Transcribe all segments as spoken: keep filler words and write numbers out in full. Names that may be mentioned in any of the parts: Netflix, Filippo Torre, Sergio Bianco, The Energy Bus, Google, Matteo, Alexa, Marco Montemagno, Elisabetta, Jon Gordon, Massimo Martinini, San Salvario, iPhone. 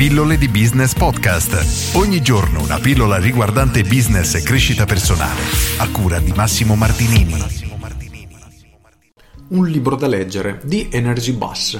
Pillole di Business Podcast. Ogni giorno una pillola riguardante business e crescita personale, a cura di Massimo Martinini. Un libro da leggere, The Energy Bus,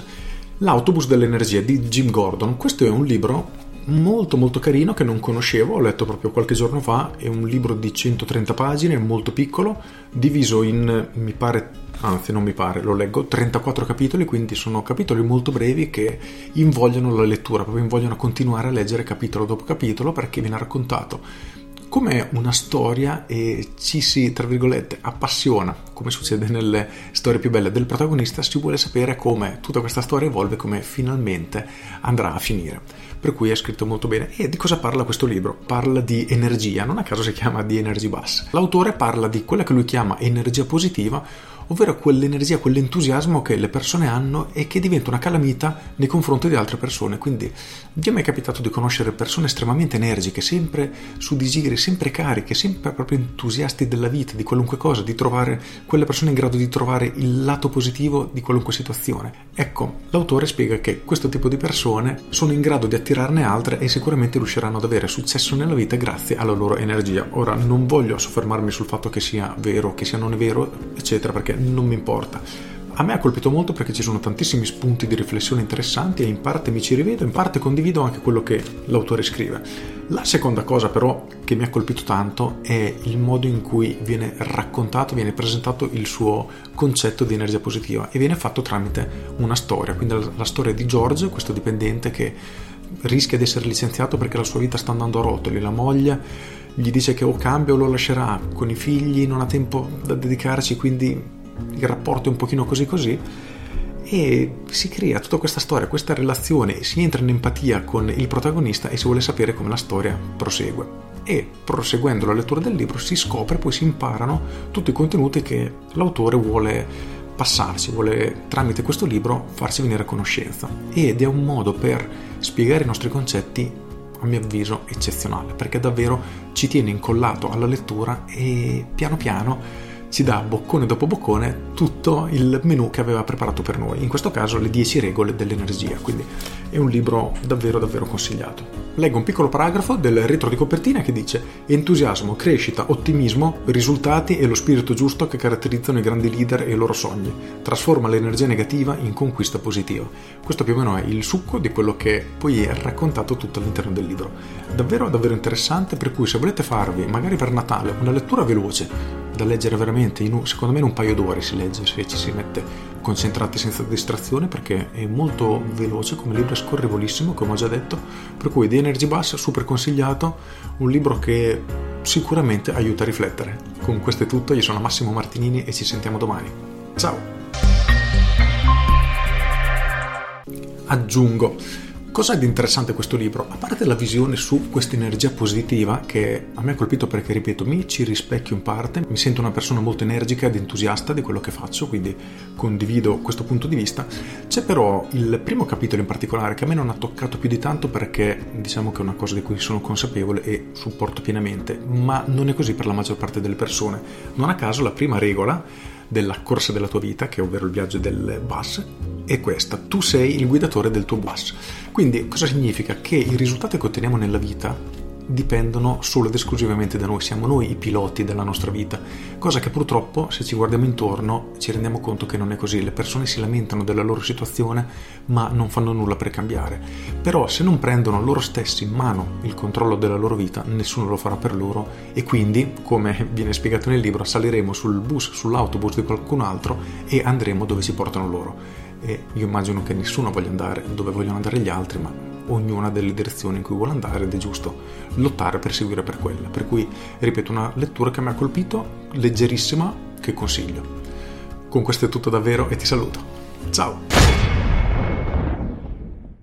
l'autobus dell'energia di Jon Gordon. Questo è un libro molto molto carino che non conoscevo, ho letto proprio qualche giorno fa. È un libro di centotrenta pagine, molto piccolo, diviso in, mi pare, anzi non mi pare, lo leggo, trentaquattro capitoli, quindi sono capitoli molto brevi che invogliano la lettura, proprio invogliano a continuare a leggere capitolo dopo capitolo, perché viene raccontato come una storia e ci si, tra virgolette, appassiona, come succede nelle storie più belle del protagonista. Si vuole sapere come tutta questa storia evolve, come finalmente andrà a finire. Per cui è scritto molto bene. E di cosa parla questo libro? Parla di energia, non a caso si chiama The Energy Bus. L'autore parla di quella che lui chiama energia positiva, ovvero quell'energia, quell'entusiasmo che le persone hanno e che diventa una calamita nei confronti di altre persone. Quindi già mi è capitato di conoscere persone estremamente energiche, sempre su digiri, sempre cariche, sempre proprio entusiasti della vita, di qualunque cosa, di trovare quelle persone in grado di trovare il lato positivo di qualunque situazione. Ecco, l'autore spiega che questo tipo di persone sono in grado di attirarne altre e sicuramente riusciranno ad avere successo nella vita grazie alla loro energia. Ora, non voglio soffermarmi sul fatto che sia vero, che sia non vero, eccetera, perché non mi importa. A me ha colpito molto perché ci sono tantissimi spunti di riflessione interessanti e in parte mi ci rivedo, in parte condivido anche quello che l'autore scrive. La seconda cosa però che mi ha colpito tanto è il modo in cui viene raccontato, viene presentato il suo concetto di energia positiva, e viene fatto tramite una storia, quindi la, la storia di George, questo dipendente che rischia di essere licenziato perché la sua vita sta andando a rotoli. La moglie gli dice che o cambia o lo lascerà, con i figli non ha tempo da dedicarci, quindi il rapporto è un pochino così così, e si crea tutta questa storia, questa relazione, si entra in empatia con il protagonista e si vuole sapere come la storia prosegue. E proseguendo la lettura del libro si scopre, poi si imparano tutti i contenuti che l'autore vuole passarci, vuole tramite questo libro farsi venire a conoscenza, ed è un modo per spiegare i nostri concetti a mio avviso eccezionale, perché davvero ci tiene incollato alla lettura e piano piano ci dà boccone dopo boccone tutto il menù che aveva preparato per noi, in questo caso le dieci regole dell'energia. Quindi è un libro davvero davvero consigliato. Leggo un piccolo paragrafo del retro di copertina che dice: entusiasmo, crescita, ottimismo, risultati e lo spirito giusto che caratterizzano i grandi leader e i loro sogni, trasforma l'energia negativa in conquista positiva. Questo più o meno è il succo di quello che poi è raccontato tutto all'interno del libro, davvero davvero interessante. Per cui se volete farvi magari per Natale una lettura veloce da leggere veramente, in un, secondo me in un paio d'ore si legge se ci si mette concentrati senza distrazione, perché è molto veloce come libro, è scorrevolissimo come ho già detto. Per cui The Energy Bus, super consigliato, un libro che sicuramente aiuta a riflettere. Con questo è tutto, io sono Massimo Martinini e ci sentiamo domani. Ciao! Aggiungo, cosa è di interessante questo libro? A parte la visione su questa energia positiva, che a me ha colpito perché, ripeto, mi ci rispecchio in parte, mi sento una persona molto energica ed entusiasta di quello che faccio, quindi condivido questo punto di vista. C'è però il primo capitolo in particolare che a me non ha toccato più di tanto, perché diciamo che è una cosa di cui sono consapevole e supporto pienamente, ma non è così per la maggior parte delle persone. Non a caso la prima regola della corsa della tua vita, che è ovvero il viaggio del bus, è questa: tu sei il guidatore del tuo bus. Quindi cosa significa? Che i risultati che otteniamo nella vita dipendono solo ed esclusivamente da noi, siamo noi i piloti della nostra vita, cosa che purtroppo, se ci guardiamo intorno, ci rendiamo conto che non è così. Le persone si lamentano della loro situazione ma non fanno nulla per cambiare. Però se non prendono loro stessi in mano il controllo della loro vita, nessuno lo farà per loro, e quindi, come viene spiegato nel libro, saliremo sul bus, sull'autobus di qualcun altro e andremo dove si portano loro. E io immagino che nessuno voglia andare dove vogliono andare gli altri, ma ognuna delle direzioni in cui vuole andare, ed è giusto lottare per seguire per quella. Per cui, ripeto, una lettura che mi ha colpito, leggerissima, che consiglio. Con questo è tutto davvero e ti saluto. Ciao!